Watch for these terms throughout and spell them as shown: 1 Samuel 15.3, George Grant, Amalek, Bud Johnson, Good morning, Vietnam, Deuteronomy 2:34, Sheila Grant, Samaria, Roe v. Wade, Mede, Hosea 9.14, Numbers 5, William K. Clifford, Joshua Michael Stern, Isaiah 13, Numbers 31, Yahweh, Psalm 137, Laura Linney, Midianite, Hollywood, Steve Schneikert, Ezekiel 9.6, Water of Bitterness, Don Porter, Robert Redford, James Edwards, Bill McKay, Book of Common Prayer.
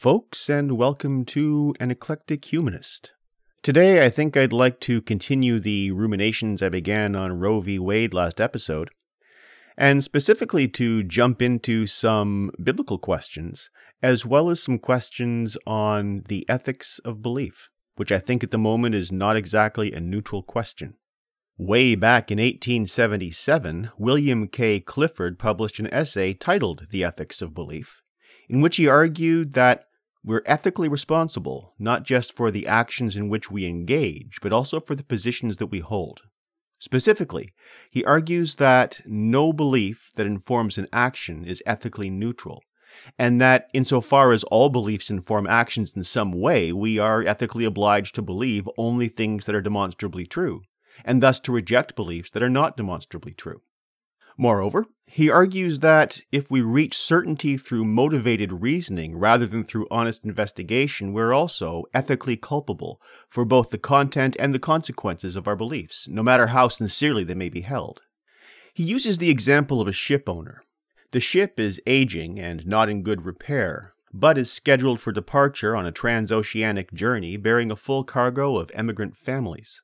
folks, and welcome to An Eclectic Humanist. Today, I think I'd like to continue the ruminations I began on Roe v. Wade last episode, and specifically to jump into some biblical questions, as well as some questions on the ethics of belief, which I think at the moment is not exactly a neutral question. Way back in 1877, William K. Clifford published an essay titled The Ethics of Belief, in which he argued that we're ethically responsible, not just for the actions in which we engage, but also for the positions that we hold. Specifically, he argues that no belief that informs an action is ethically neutral, and that insofar as all beliefs inform actions in some way, we are ethically obliged to believe only things that are demonstrably true, and thus to reject beliefs that are not demonstrably true. Moreover, he argues that if we reach certainty through motivated reasoning rather than through honest investigation, we're also ethically culpable for both the content and the consequences of our beliefs, no matter how sincerely they may be held. He uses the example of a ship owner. The ship is aging and not in good repair, but is scheduled for departure on a transoceanic journey bearing a full cargo of emigrant families.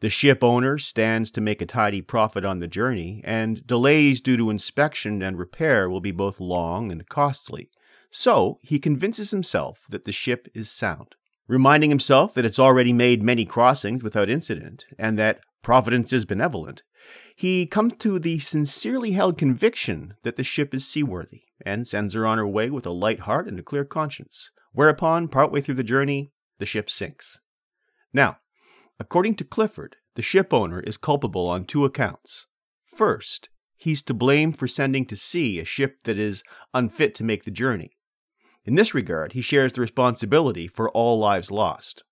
The ship owner stands to make a tidy profit on the journey, and delays due to inspection and repair will be both long and costly. So he convinces himself that the ship is sound, reminding himself that it's already made many crossings without incident, and that Providence is benevolent. He comes to the sincerely held conviction that the ship is seaworthy, and sends her on her way with a light heart and a clear conscience, whereupon, partway through the journey, the ship sinks. Now, according to Clifford, the ship owner is culpable on two accounts. First, he's to blame for sending to sea a ship that is unfit to make the journey. In this regard, he shares the responsibility for all lives lost.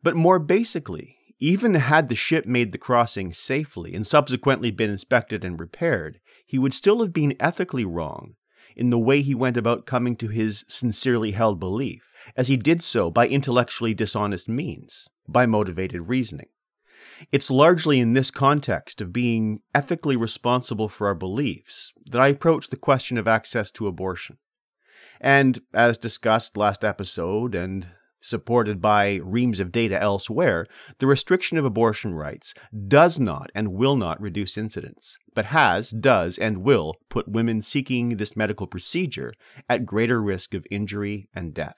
But more basically, even had the ship made the crossing safely and subsequently been inspected and repaired, he would still have been ethically wrong in the way he went about coming to his sincerely held belief, as he did so by intellectually dishonest means, by motivated reasoning. It's largely in this context of being ethically responsible for our beliefs that I approach the question of access to abortion. And as discussed last episode and supported by reams of data elsewhere, the restriction of abortion rights does not and will not reduce incidence, but has, does, and will put women seeking this medical procedure at greater risk of injury and death.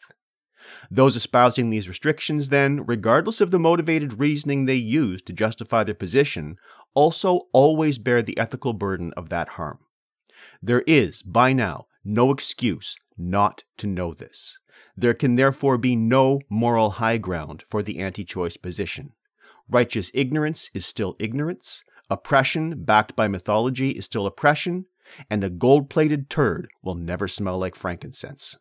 Those espousing these restrictions then, regardless of the motivated reasoning they use to justify their position, also always bear the ethical burden of that harm. There is, by now, no excuse not to know this. There can therefore be no moral high ground for the anti-choice position. Righteous ignorance is still ignorance, oppression backed by mythology is still oppression, and a gold-plated turd will never smell like frankincense.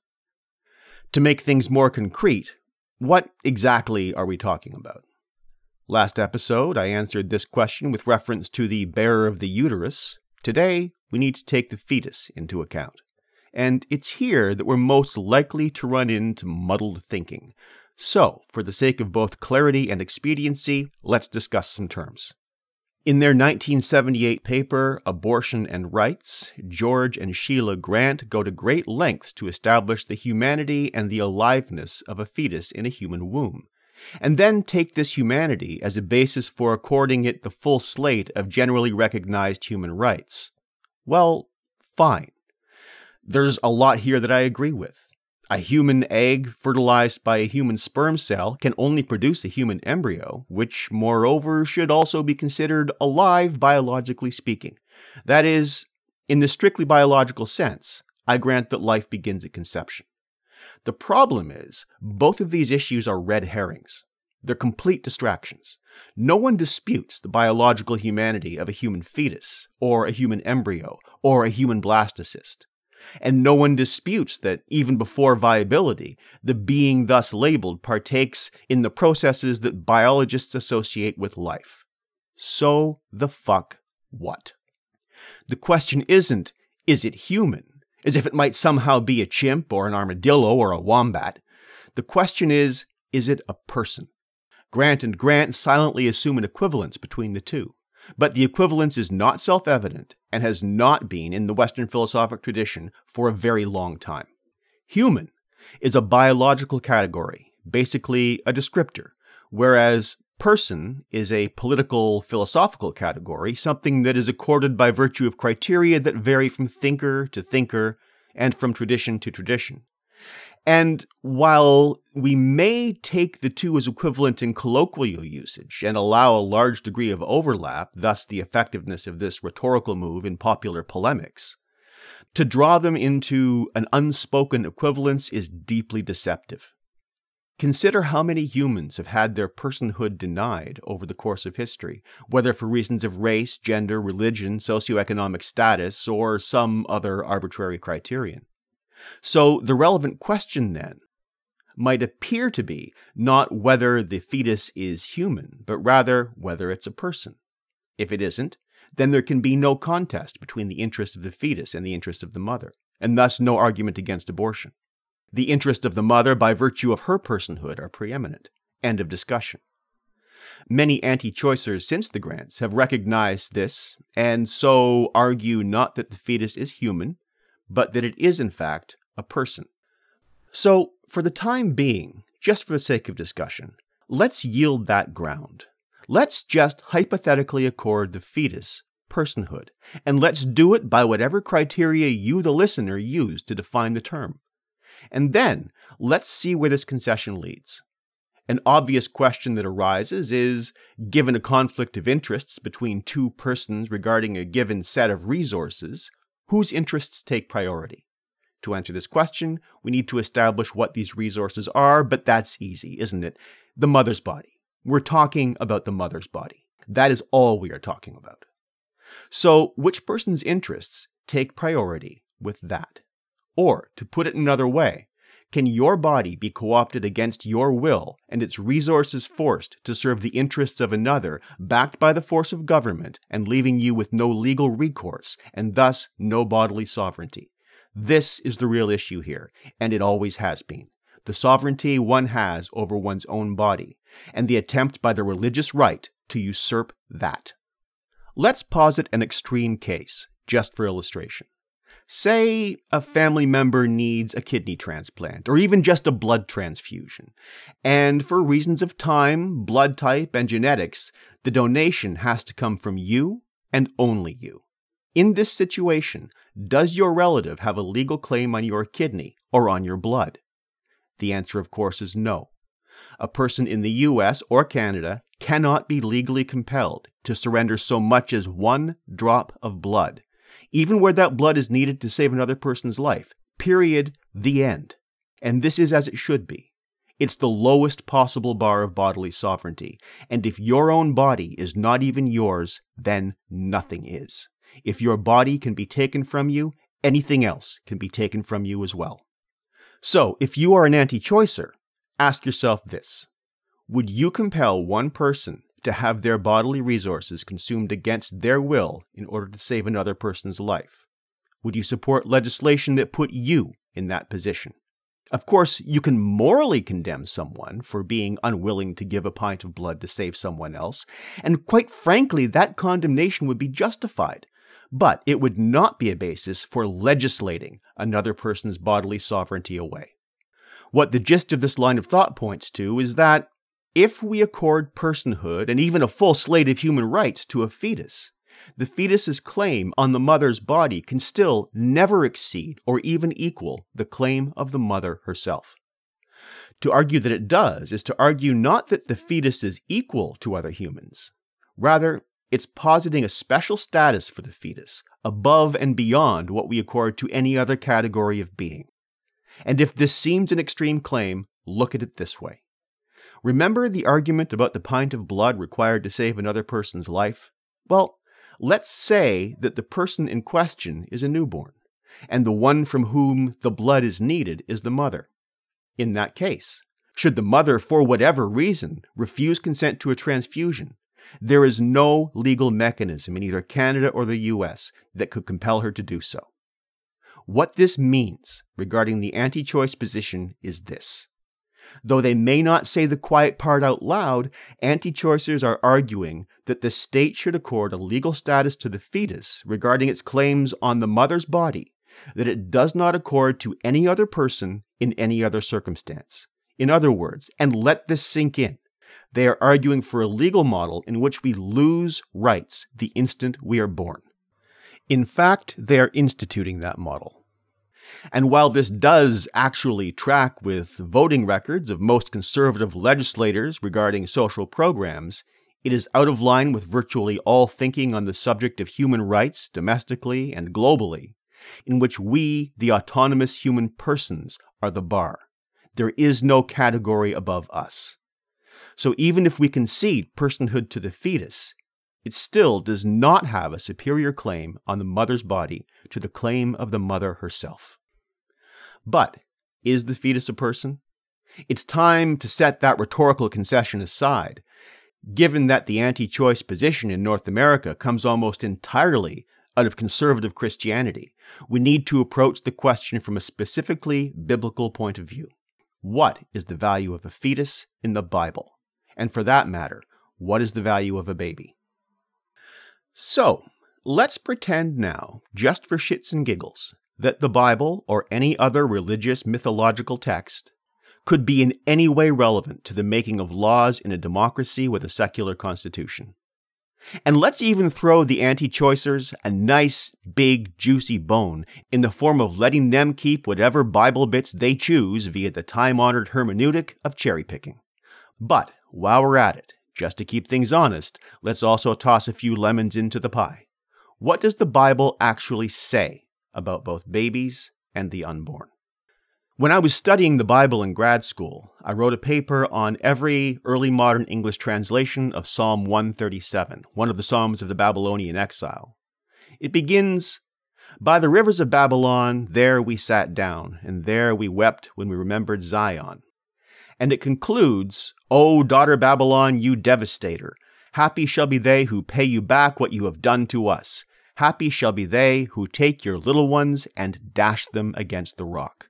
To make things more concrete, what exactly are we talking about? Last episode, I answered this question with reference to the bearer of the uterus. Today, we need to take the fetus into account. And it's here that we're most likely to run into muddled thinking. So, for the sake of both clarity and expediency, let's discuss some terms. In their 1978 paper, Abortion and Rights, George and Sheila Grant go to great lengths to establish the humanity and the aliveness of a fetus in a human womb, and then take this humanity as a basis for according it the full slate of generally recognized human rights. Well, fine. There's a lot here that I agree with. A human egg fertilized by a human sperm cell can only produce a human embryo, which, moreover, should also be considered alive biologically speaking. That is, in the strictly biological sense, I grant that life begins at conception. The problem is, both of these issues are red herrings. They're complete distractions. No one disputes the biological humanity of a human fetus, or a human embryo, or a human blastocyst. And no one disputes that, even before viability, the being thus labeled partakes in the processes that biologists associate with life. So the fuck what? The question isn't, is it human? As if it might somehow be a chimp or an armadillo or a wombat. The question is it a person? Grant and Grant silently assume an equivalence between the two. But the equivalence is not self-evident and has not been in the Western philosophic tradition for a very long time. Human is a biological category, basically a descriptor, whereas person is a political, philosophical category, something that is accorded by virtue of criteria that vary from thinker to thinker and from tradition to tradition. And while we may take the two as equivalent in colloquial usage and allow a large degree of overlap, thus the effectiveness of this rhetorical move in popular polemics, to draw them into an unspoken equivalence is deeply deceptive. Consider how many humans have had their personhood denied over the course of history, whether for reasons of race, gender, religion, socioeconomic status, or some other arbitrary criterion. So the relevant question then might appear to be not whether the fetus is human, but rather whether it's a person. If it isn't, then there can be no contest between the interest of the fetus and the interest of the mother, and thus no argument against abortion. The interests of the mother, by virtue of her personhood, are preeminent. End of discussion. Many anti-choicers since the Grants have recognized this, and so argue not that the fetus is human, but that it is, in fact, a person. So, for the time being, just for the sake of discussion, let's yield that ground. Let's just hypothetically accord the fetus personhood, and let's do it by whatever criteria you, the listener, use to define the term. And then, let's see where this concession leads. An obvious question that arises is, given a conflict of interests between two persons regarding a given set of resources, whose interests take priority? To answer this question, we need to establish what these resources are, but that's easy, isn't it? The mother's body. We're talking about the mother's body. That is all we are talking about. So, which person's interests take priority with that? Or, to put it another way, can your body be co-opted against your will and its resources forced to serve the interests of another, backed by the force of government and leaving you with no legal recourse and thus no bodily sovereignty? This is the real issue here, and it always has been. The sovereignty one has over one's own body, and the attempt by the religious right to usurp that. Let's posit an extreme case, just for illustration. Say a family member needs a kidney transplant, or even just a blood transfusion, and for reasons of time, blood type, and genetics, the donation has to come from you and only you. In this situation, does your relative have a legal claim on your kidney or on your blood? The answer, of course, is no. A person in the U.S. or Canada cannot be legally compelled to surrender so much as one drop of blood, even where that blood is needed to save another person's life. Period. The end. And this is as it should be. It's the lowest possible bar of bodily sovereignty. And if your own body is not even yours, then nothing is. If your body can be taken from you, anything else can be taken from you as well. So, if you are an anti-choicer, ask yourself this. Would you compel one person to have their bodily resources consumed against their will in order to save another person's life? Would you support legislation that put you in that position? Of course, you can morally condemn someone for being unwilling to give a pint of blood to save someone else, and quite frankly, that condemnation would be justified, but it would not be a basis for legislating another person's bodily sovereignty away. What the gist of this line of thought points to is that if we accord personhood and even a full slate of human rights to a fetus, the fetus's claim on the mother's body can still never exceed or even equal the claim of the mother herself. To argue that it does is to argue not that the fetus is equal to other humans. Rather, it's positing a special status for the fetus above and beyond what we accord to any other category of being. And if this seems an extreme claim, look at it this way. Remember the argument about the pint of blood required to save another person's life? Well, let's say that the person in question is a newborn, and the one from whom the blood is needed is the mother. In that case, should the mother, for whatever reason, refuse consent to a transfusion, there is no legal mechanism in either Canada or the U.S. that could compel her to do so. What this means regarding the anti-choice position is this. Though they may not say the quiet part out loud, anti-choicers are arguing that the state should accord a legal status to the fetus regarding its claims on the mother's body that it does not accord to any other person in any other circumstance. In other words, and let this sink in, they are arguing for a legal model in which we lose rights the instant we are born. In fact, they are instituting that model. And while this does actually track with voting records of most conservative legislators regarding social programs, it is out of line with virtually all thinking on the subject of human rights domestically and globally, in which we, the autonomous human persons, are the bar. There is no category above us. So even if we concede personhood to the fetus, it still does not have a superior claim on the mother's body to the claim of the mother herself. But is the fetus a person? It's time to set that rhetorical concession aside, given that the anti-choice position in North America comes almost entirely out of conservative Christianity. We need to approach the question from a specifically biblical point of view. What is the value of a fetus in the Bible? And for that matter, what is the value of a baby? So, let's pretend now, just for shits and giggles, that the Bible or any other religious mythological text could be in any way relevant to the making of laws in a democracy with a secular constitution. And let's even throw the anti-choicers a nice, big, juicy bone in the form of letting them keep whatever Bible bits they choose via the time-honored hermeneutic of cherry-picking. But while we're at it, just to keep things honest, let's also toss a few lemons into the pie. What does the Bible actually say about both babies and the unborn? When I was studying the Bible in grad school, I wrote a paper on every early modern English translation of Psalm 137, one of the Psalms of the Babylonian exile. It begins, "By the rivers of Babylon, there we sat down, and there we wept when we remembered Zion." And it concludes, "O daughter Babylon, you devastator, happy shall be they who pay you back what you have done to us. Happy shall be they who take your little ones and dash them against the rock."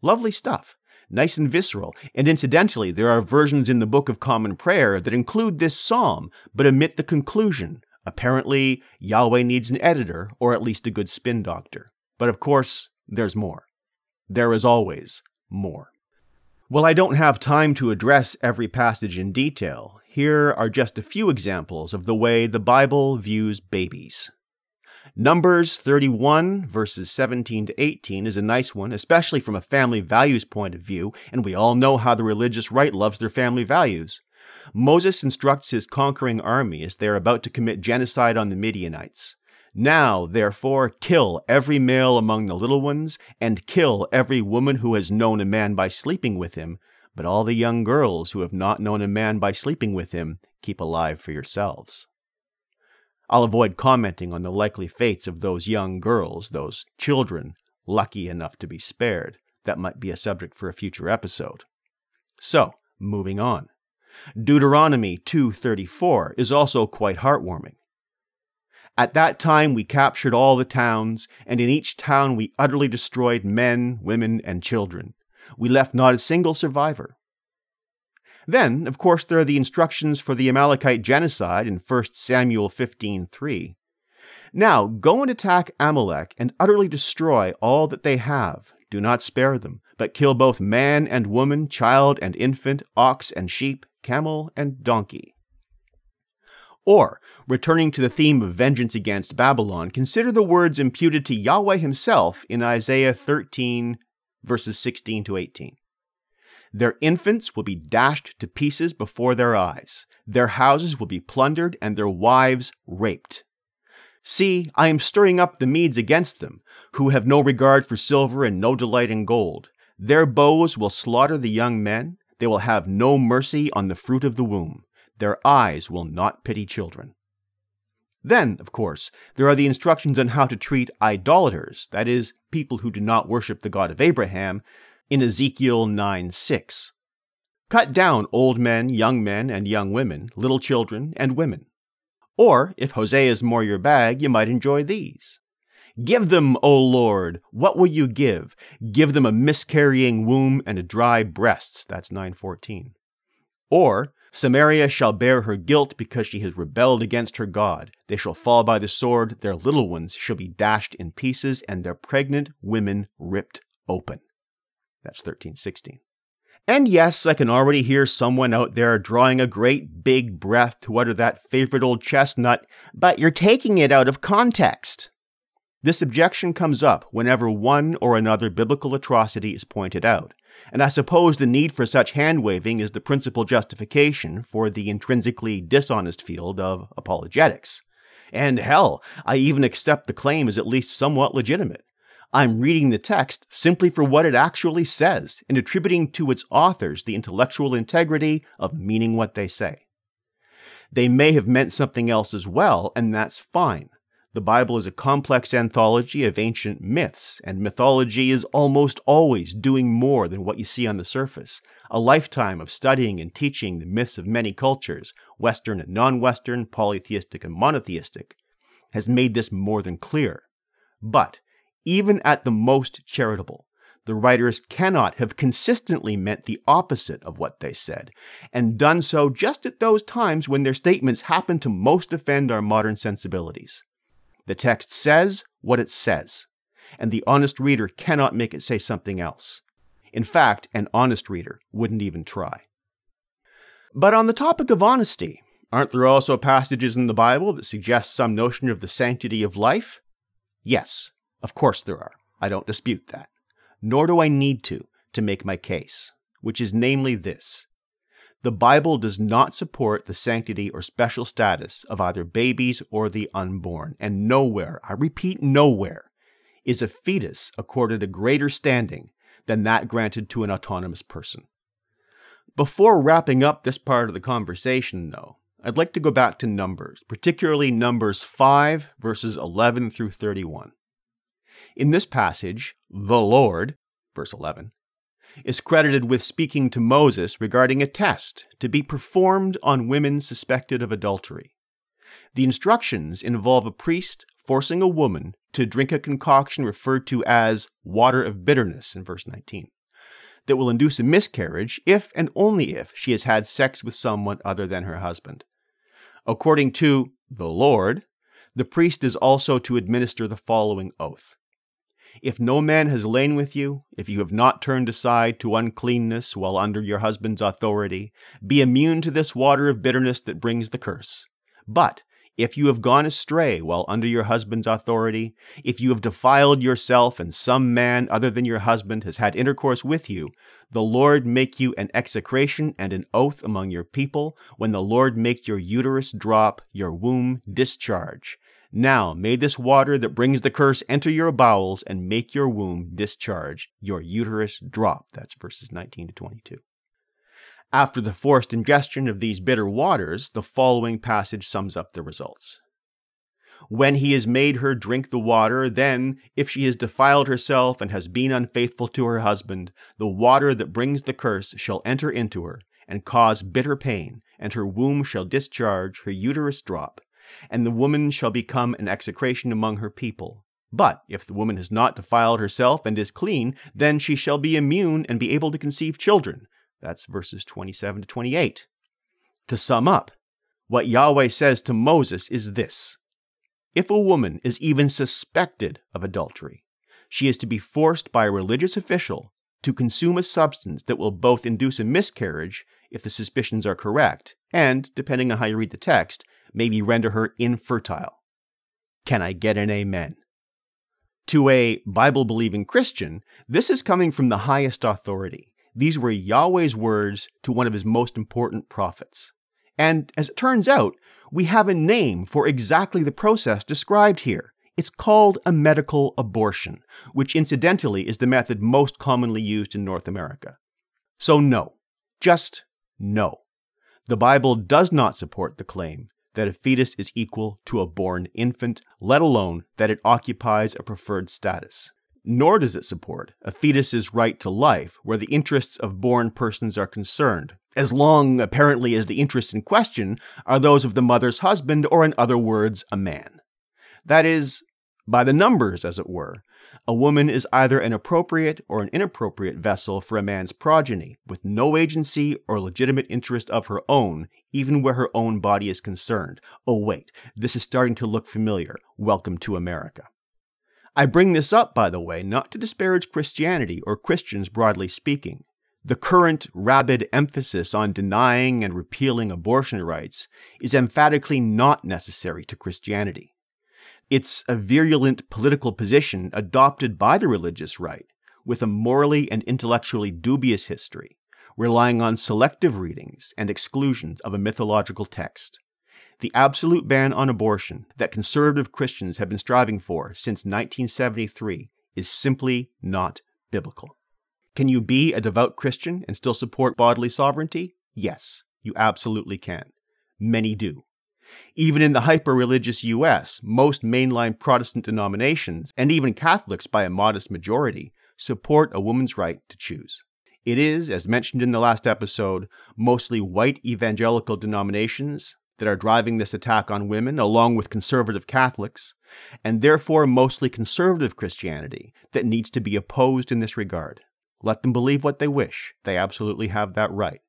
Lovely stuff, nice and visceral, and incidentally, there are versions in the Book of Common Prayer that include this psalm, but omit the conclusion. Apparently, Yahweh needs an editor, or at least a good spin doctor. But of course, there's more. There is always more. While I don't have time to address every passage in detail, here are just a few examples of the way the Bible views babies. Numbers 31, verses 17 to 18 is a nice one, especially from a family values point of view, and we all know how the religious right loves their family values. Moses instructs his conquering army as they are about to commit genocide on the Midianites. "Now, therefore, kill every male among the little ones, and kill every woman who has known a man by sleeping with him, but all the young girls who have not known a man by sleeping with him, keep alive for yourselves." I'll avoid commenting on the likely fates of those young girls, those children lucky enough to be spared. That might be a subject for a future episode. So, moving on. Deuteronomy 2:34 is also quite heartwarming. "At that time we captured all the towns, and in each town we utterly destroyed men, women, and children. We left not a single survivor." Then, of course, there are the instructions for the Amalekite genocide in 1 Samuel 15.3. "Now, go and attack Amalek and utterly destroy all that they have. Do not spare them, but kill both man and woman, child and infant, ox and sheep, camel and donkey." Or, returning to the theme of vengeance against Babylon, consider the words imputed to Yahweh himself in Isaiah 13, verses 16 to 18. "Their infants will be dashed to pieces before their eyes. Their houses will be plundered and their wives raped. See, I am stirring up the Medes against them, who have no regard for silver and no delight in gold. Their bows will slaughter the young men. They will have no mercy on the fruit of the womb. Their eyes will not pity children." Then, of course, there are the instructions on how to treat idolaters, that is, people who do not worship the God of Abraham, in Ezekiel 9.6. "Cut down old men, and young women, little children, and women." Or, if Hosea is more your bag, you might enjoy these. "Give them, O Lord, what will you give? Give them a miscarrying womb and a dry breast." That's 9.14. Or, "Samaria shall bear her guilt because she has rebelled against her God. They shall fall by the sword, their little ones shall be dashed in pieces, and their pregnant women ripped open." That's 13:16. And yes, I can already hear someone out there drawing a great big breath to utter that favorite old chestnut, but you're taking it out of context. This objection comes up whenever one or another biblical atrocity is pointed out, and I suppose the need for such hand-waving is the principal justification for the intrinsically dishonest field of apologetics. And hell, I even accept the claim as at least somewhat legitimate. I'm reading the text simply for what it actually says and attributing to its authors the intellectual integrity of meaning what they say. They may have meant something else as well, and that's fine. The Bible is a complex anthology of ancient myths, and mythology is almost always doing more than what you see on the surface. A lifetime of studying and teaching the myths of many cultures, Western and non-Western, polytheistic and monotheistic, has made this more than clear. But even at the most charitable, the writers cannot have consistently meant the opposite of what they said, and done so just at those times when their statements happen to most offend our modern sensibilities. The text says what it says, and the honest reader cannot make it say something else. In fact, an honest reader wouldn't even try. But on the topic of honesty, aren't there also passages in the Bible that suggest some notion of the sanctity of life? Yes. Of course there are. I don't dispute that. Nor do I need to make my case, which is namely this. The Bible does not support the sanctity or special status of either babies or the unborn, and nowhere, I repeat, nowhere, is a fetus accorded a greater standing than that granted to an autonomous person. Before wrapping up this part of the conversation, though, I'd like to go back to Numbers, particularly Numbers 5, verses 11 through 31. In this passage, the Lord, verse 11, is credited with speaking to Moses regarding a test to be performed on women suspected of adultery. The instructions involve a priest forcing a woman to drink a concoction referred to as water of bitterness in verse 19, that will induce a miscarriage if and only if she has had sex with someone other than her husband. According to the Lord, the priest is also to administer the following oath. If no man has lain with you, if you have not turned aside to uncleanness while under your husband's authority, be immune to this water of bitterness that brings the curse. But if you have gone astray while under your husband's authority, if you have defiled yourself and some man other than your husband has had intercourse with you, the Lord make you an execration and an oath among your people, when the Lord make your uterus drop, your womb discharge. Now may this water that brings the curse enter your bowels and make your womb discharge, your uterus drop. That's verses 19 to 22. After the forced ingestion of these bitter waters, the following passage sums up the results. When he has made her drink the water, then, if she has defiled herself and has been unfaithful to her husband, the water that brings the curse shall enter into her and cause bitter pain, and her womb shall discharge, her uterus drop, and the woman shall become an execration among her people. But if the woman has not defiled herself and is clean, then she shall be immune and be able to conceive children. That's verses 27 to 28. To sum up, what Yahweh says to Moses is this. If a woman is even suspected of adultery, she is to be forced by a religious official to consume a substance that will both induce a miscarriage, if the suspicions are correct, and, depending on how you read the text, maybe render her infertile. Can I get an amen? To a Bible-believing Christian, this is coming from the highest authority. These were Yahweh's words to one of his most important prophets. And as it turns out, we have a name for exactly the process described here. It's called a medical abortion, which incidentally is the method most commonly used in North America. So no, just no. The Bible does not support the claim that a fetus is equal to a born infant, let alone that it occupies a preferred status. Nor does it support a fetus's right to life where the interests of born persons are concerned, as long, apparently, as the interests in question are those of the mother's husband, or in other words, a man. That is, by the numbers, as it were, a woman is either an appropriate or an inappropriate vessel for a man's progeny, with no agency or legitimate interest of her own, even where her own body is concerned. Oh wait, this is starting to look familiar. Welcome to America. I bring this up, by the way, not to disparage Christianity or Christians broadly speaking. The current rabid emphasis on denying and repealing abortion rights is emphatically not necessary to Christianity. It's a virulent political position adopted by the religious right, with a morally and intellectually dubious history, relying on selective readings and exclusions of a mythological text. The absolute ban on abortion that conservative Christians have been striving for since 1973 is simply not biblical. Can you be a devout Christian and still support bodily sovereignty? Yes, you absolutely can. Many do. Even in the hyper-religious U.S., most mainline Protestant denominations, and even Catholics by a modest majority, support a woman's right to choose. It is, as mentioned in the last episode, mostly white evangelical denominations that are driving this attack on women, along with conservative Catholics, and therefore mostly conservative Christianity, that needs to be opposed in this regard. Let them believe what they wish. They absolutely have that right.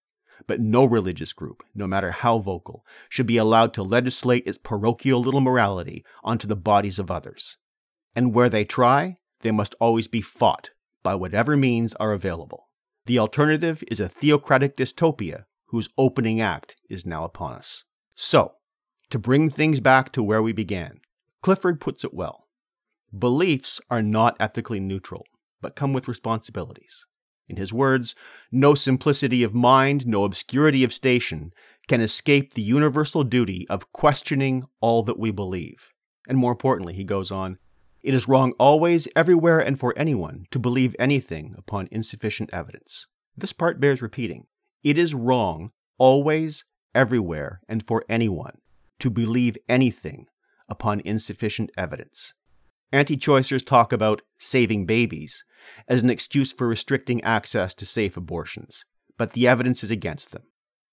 But no religious group, no matter how vocal, should be allowed to legislate its parochial little morality onto the bodies of others. And where they try, they must always be fought by whatever means are available. The alternative is a theocratic dystopia whose opening act is now upon us. So, to bring things back to where we began, Clifford puts it well. Beliefs are not ethically neutral, but come with responsibilities. In his words, no simplicity of mind, no obscurity of station can escape the universal duty of questioning all that we believe. And more importantly, he goes on, it is wrong always, everywhere, and for anyone to believe anything upon insufficient evidence. This part bears repeating. It is wrong always, everywhere, and for anyone to believe anything upon insufficient evidence. Anti-choicers talk about saving babies as an excuse for restricting access to safe abortions, but the evidence is against them.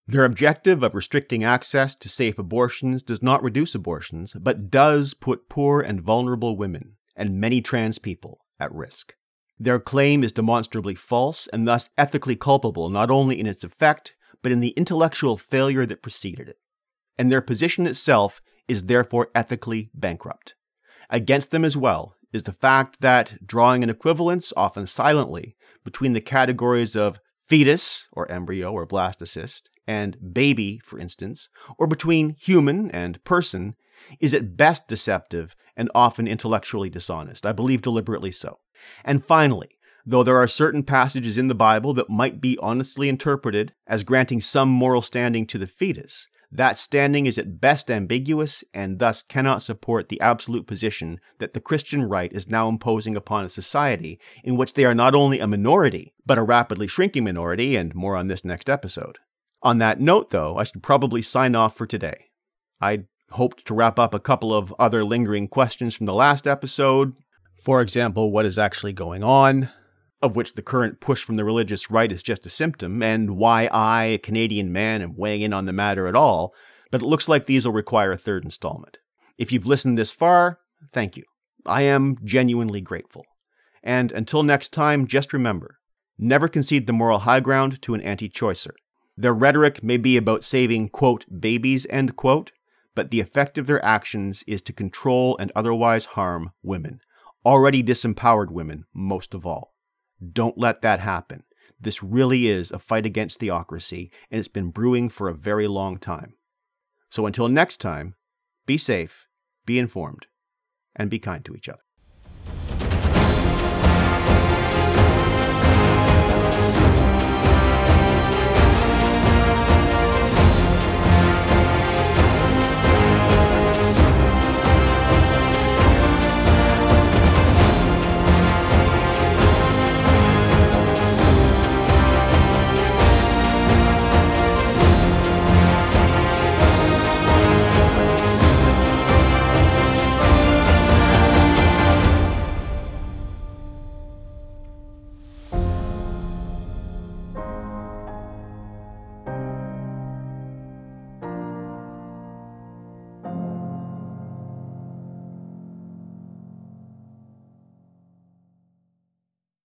Their objective of restricting access to safe abortions does not reduce abortions, but does put poor and vulnerable women, and many trans people, at risk. Their claim is demonstrably false and thus ethically culpable not only in its effect, but in the intellectual failure that preceded it. And their position itself is therefore ethically bankrupt. Against them as well is the fact that drawing an equivalence, often silently, between the categories of fetus, or embryo, or blastocyst, and baby, for instance, or between human and person, is at best deceptive and often intellectually dishonest, I believe deliberately so. And finally, though there are certain passages in the Bible that might be honestly interpreted as granting some moral standing to the fetus, that standing is at best ambiguous and thus cannot support the absolute position that the Christian right is now imposing upon a society in which they are not only a minority, but a rapidly shrinking minority, and more on this next episode. On that note, though, I should probably sign off for today. I hoped to wrap up a couple of other lingering questions from the last episode. For example, what is actually going on, of which the current push from the religious right is just a symptom, and why I, a Canadian man, am weighing in on the matter at all, but it looks like these will require a third installment. If you've listened this far, thank you. I am genuinely grateful. And until next time, just remember, never concede the moral high ground to an anti-choicer. Their rhetoric may be about saving, quote, babies, end quote, but the effect of their actions is to control and otherwise harm women, already disempowered women most of all. Don't let that happen. This really is a fight against theocracy, and it's been brewing for a very long time. So until next time, be safe, be informed, and be kind to each other.